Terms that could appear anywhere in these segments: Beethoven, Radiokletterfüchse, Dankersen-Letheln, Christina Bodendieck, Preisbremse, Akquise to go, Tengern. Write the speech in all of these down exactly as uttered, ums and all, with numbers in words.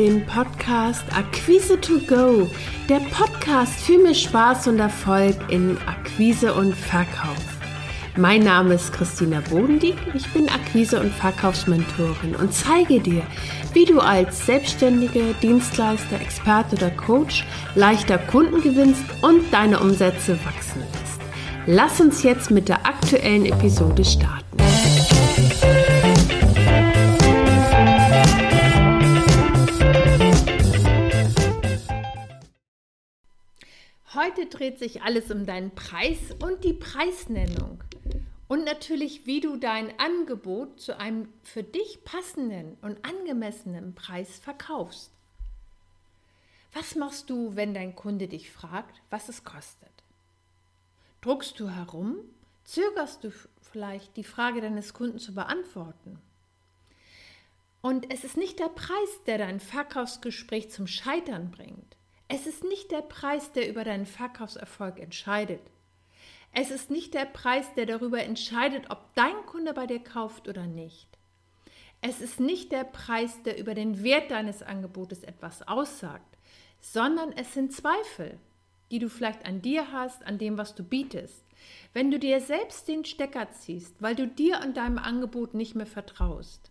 den Podcast Akquise to go, der Podcast für mehr Spaß und Erfolg in Akquise und Verkauf. Mein Name ist Christina Bodendieck, ich bin Akquise- und Verkaufsmentorin und zeige dir, wie du als Selbstständige, Dienstleister, Experte oder Coach leichter Kunden gewinnst und deine Umsätze wachsen lässt. Lass uns jetzt mit der aktuellen Episode starten. Heute dreht sich alles um deinen Preis und die Preisnennung und natürlich, wie du dein Angebot zu einem für dich passenden und angemessenen Preis verkaufst. Was machst du, wenn dein Kunde dich fragt, was es kostet? Druckst du herum? Zögerst du vielleicht, die Frage deines Kunden zu beantworten? Und es ist nicht der Preis, der dein Verkaufsgespräch zum Scheitern bringt. Es ist nicht der Preis, der über deinen Verkaufserfolg entscheidet. Es ist nicht der Preis, der darüber entscheidet, ob dein Kunde bei dir kauft oder nicht. Es ist nicht der Preis, der über den Wert deines Angebotes etwas aussagt, sondern es sind Zweifel, die du vielleicht an dir hast, an dem, was du bietest. Wenn du dir selbst den Stecker ziehst, weil du dir und deinem Angebot nicht mehr vertraust.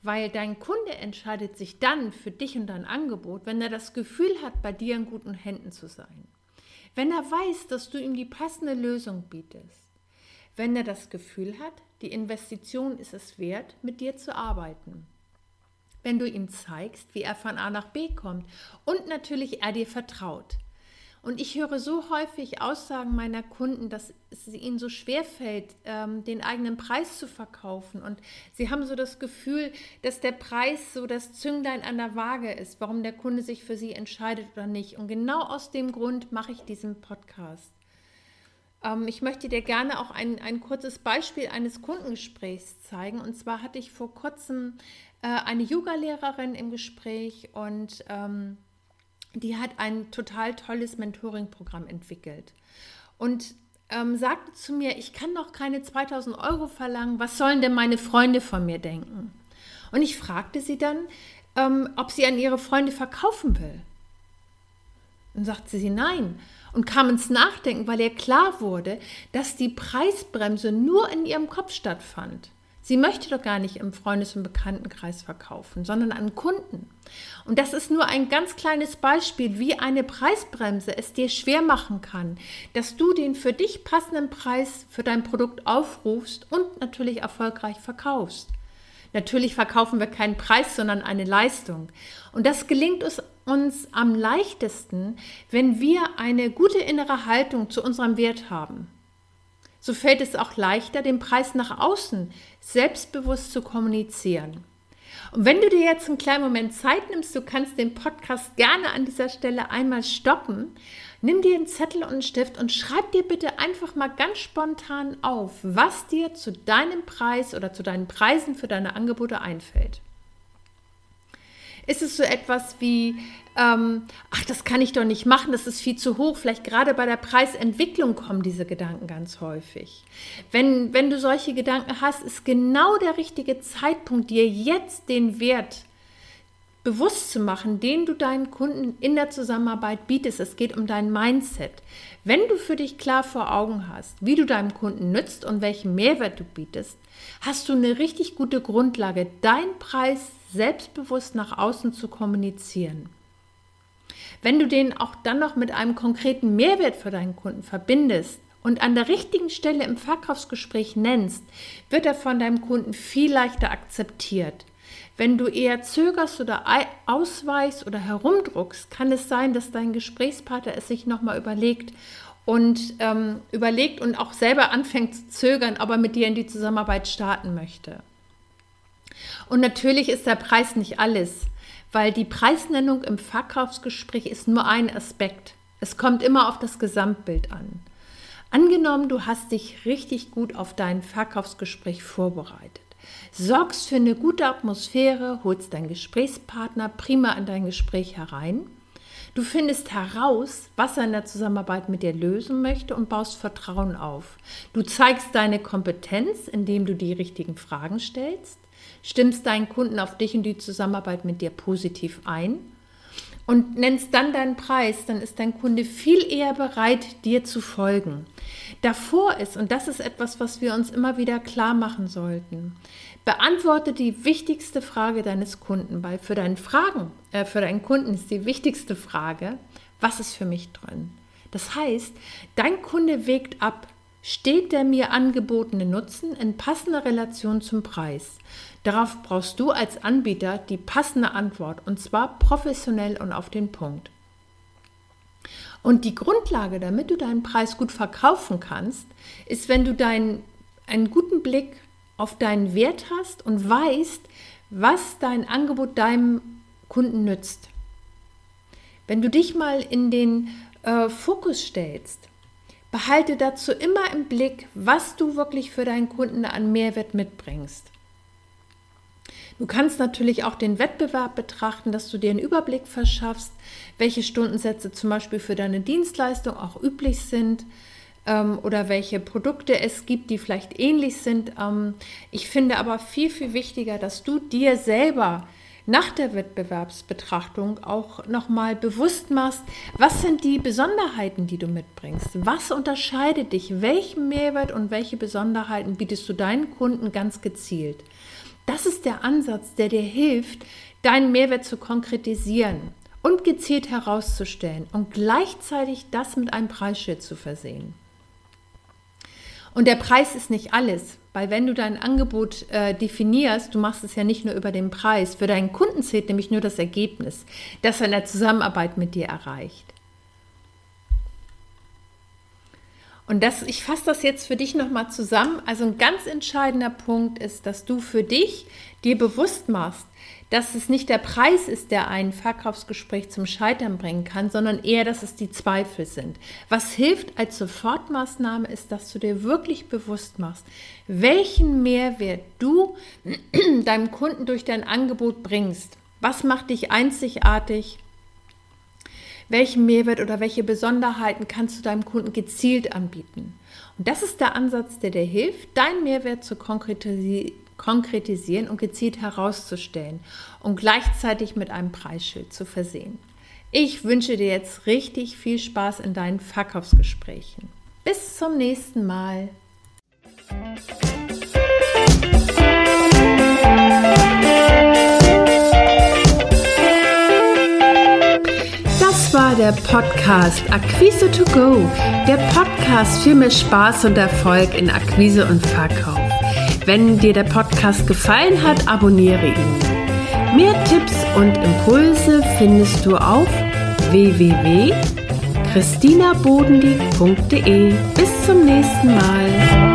Weil dein Kunde entscheidet sich dann für dich und dein Angebot, wenn er das Gefühl hat, bei dir in guten Händen zu sein. Wenn er weiß, dass du ihm die passende Lösung bietest. Wenn er das Gefühl hat, die Investition ist es wert, mit dir zu arbeiten. Wenn du ihm zeigst, wie er von A nach B kommt und natürlich er dir vertraut. Und ich höre so häufig Aussagen meiner Kunden, dass es ihnen so schwer fällt, ähm, den eigenen Preis zu verkaufen. Und sie haben so das Gefühl, dass der Preis so das Zünglein an der Waage ist, warum der Kunde sich für sie entscheidet oder nicht. Und genau aus dem Grund mache ich diesen Podcast. Ähm, ich möchte dir gerne auch ein, ein kurzes Beispiel eines Kundengesprächs zeigen. Und zwar hatte ich vor kurzem äh, eine Yoga-Lehrerin im Gespräch und ähm, die hat ein total tolles Mentoring-Programm entwickelt und ähm, sagte zu mir, ich kann doch keine zweitausend Euro verlangen, was sollen denn meine Freunde von mir denken? Und ich fragte sie dann, ähm, ob sie an ihre Freunde verkaufen will. Und sagte sie nein und kam ins Nachdenken, weil ihr klar wurde, dass die Preisbremse nur in ihrem Kopf stattfand. Sie möchte doch gar nicht im Freundes- und Bekanntenkreis verkaufen, sondern an Kunden. Und das ist nur ein ganz kleines Beispiel, wie eine Preisbremse es dir schwer machen kann, dass du den für dich passenden Preis für dein Produkt aufrufst und natürlich erfolgreich verkaufst. Natürlich verkaufen wir keinen Preis, sondern eine Leistung. Und das gelingt uns, uns am leichtesten, wenn wir eine gute innere Haltung zu unserem Wert haben. So fällt es auch leichter, den Preis nach außen selbstbewusst zu kommunizieren. Und wenn du dir jetzt einen kleinen Moment Zeit nimmst, du kannst den Podcast gerne an dieser Stelle einmal stoppen. Nimm dir einen Zettel und einen Stift und schreib dir bitte einfach mal ganz spontan auf, was dir zu deinem Preis oder zu deinen Preisen für deine Angebote einfällt. Ist es so etwas wie, ähm, ach, das kann ich doch nicht machen, das ist viel zu hoch. Vielleicht gerade bei der Preisentwicklung kommen diese Gedanken ganz häufig. Wenn, wenn du solche Gedanken hast, ist genau der richtige Zeitpunkt, dir jetzt den Wert bewusst zu machen, den du deinen Kunden in der Zusammenarbeit bietest. Es geht um dein Mindset. Wenn du für dich klar vor Augen hast, wie du deinem Kunden nützt und welchen Mehrwert du bietest, hast du eine richtig gute Grundlage, deinen Preis selbstbewusst nach außen zu kommunizieren. Wenn du den auch dann noch mit einem konkreten Mehrwert für deinen Kunden verbindest und an der richtigen Stelle im Verkaufsgespräch nennst, wird er von deinem Kunden viel leichter akzeptiert. Wenn du eher zögerst oder ausweichst oder herumdruckst, kann es sein, dass dein Gesprächspartner es sich nochmal überlegt und ähm, überlegt und auch selber anfängt zu zögern, ob er mit dir in die Zusammenarbeit starten möchte. Und natürlich ist der Preis nicht alles, weil die Preisnennung im Verkaufsgespräch ist nur ein Aspekt. Es kommt immer auf das Gesamtbild an. Angenommen, du hast dich richtig gut auf dein Verkaufsgespräch vorbereitet. Sorgst für eine gute Atmosphäre, holst deinen Gesprächspartner prima an dein Gespräch herein. Du findest heraus, was er in der Zusammenarbeit mit dir lösen möchte und baust Vertrauen auf. Du zeigst deine Kompetenz, indem du die richtigen Fragen stellst. Stimmst deinen Kunden auf dich und die Zusammenarbeit mit dir positiv ein und nennst dann deinen Preis, dann ist dein Kunde viel eher bereit, dir zu folgen. Davor ist, und das ist etwas, was wir uns immer wieder klar machen sollten, beantworte die wichtigste Frage deines Kunden, weil für deinen, Fragen, äh, für deinen Kunden ist die wichtigste Frage, was ist für mich drin? Das heißt, dein Kunde wägt ab, steht der mir angebotene Nutzen in passender Relation zum Preis? Darauf brauchst du als Anbieter die passende Antwort, und zwar professionell und auf den Punkt. Und die Grundlage, damit du deinen Preis gut verkaufen kannst, ist, wenn du deinen, einen guten Blick auf deinen Wert hast und weißt, was dein Angebot deinem Kunden nützt. Wenn du dich mal in den äh, Fokus stellst, behalte dazu immer im Blick, was du wirklich für deinen Kunden an Mehrwert mitbringst. Du kannst natürlich auch den Wettbewerb betrachten, dass du dir einen Überblick verschaffst, welche Stundensätze zum Beispiel für deine Dienstleistung auch üblich sind ähm, oder welche Produkte es gibt, die vielleicht ähnlich sind. Ähm, ich finde aber viel, viel wichtiger, dass du dir selber nach der Wettbewerbsbetrachtung auch nochmal bewusst machst, was sind die Besonderheiten, die du mitbringst? Was unterscheidet dich? Welchen Mehrwert und welche Besonderheiten bietest du deinen Kunden ganz gezielt? Das ist der Ansatz, der dir hilft, deinen Mehrwert zu konkretisieren und gezielt herauszustellen und gleichzeitig das mit einem Preisschild zu versehen. Und der Preis ist nicht alles, weil wenn du dein Angebot äh, definierst, du machst es ja nicht nur über den Preis. Für deinen Kunden zählt nämlich nur das Ergebnis, das er in der Zusammenarbeit mit dir erreicht. Und das, ich fasse das jetzt für dich nochmal zusammen. Also ein ganz entscheidender Punkt ist, dass du für dich dir bewusst machst, dass es nicht der Preis ist, der ein Verkaufsgespräch zum Scheitern bringen kann, sondern eher, dass es die Zweifel sind. Was hilft als Sofortmaßnahme ist, dass du dir wirklich bewusst machst, welchen Mehrwert du deinem Kunden durch dein Angebot bringst. Was macht dich einzigartig? Welchen Mehrwert oder welche Besonderheiten kannst du deinem Kunden gezielt anbieten? Und das ist der Ansatz, der dir hilft, deinen Mehrwert zu konkretisi- konkretisieren und gezielt herauszustellen und gleichzeitig mit einem Preisschild zu versehen. Ich wünsche dir jetzt richtig viel Spaß in deinen Verkaufsgesprächen. Bis zum nächsten Mal. Der Podcast Akquise to go, der Podcast für mehr Spaß und Erfolg in Akquise und Verkauf. Wenn dir der Podcast gefallen hat, abonniere ihn. Mehr Tipps und Impulse findest du auf w w w punkt christina bodendieck punkt de. Bis zum nächsten Mal.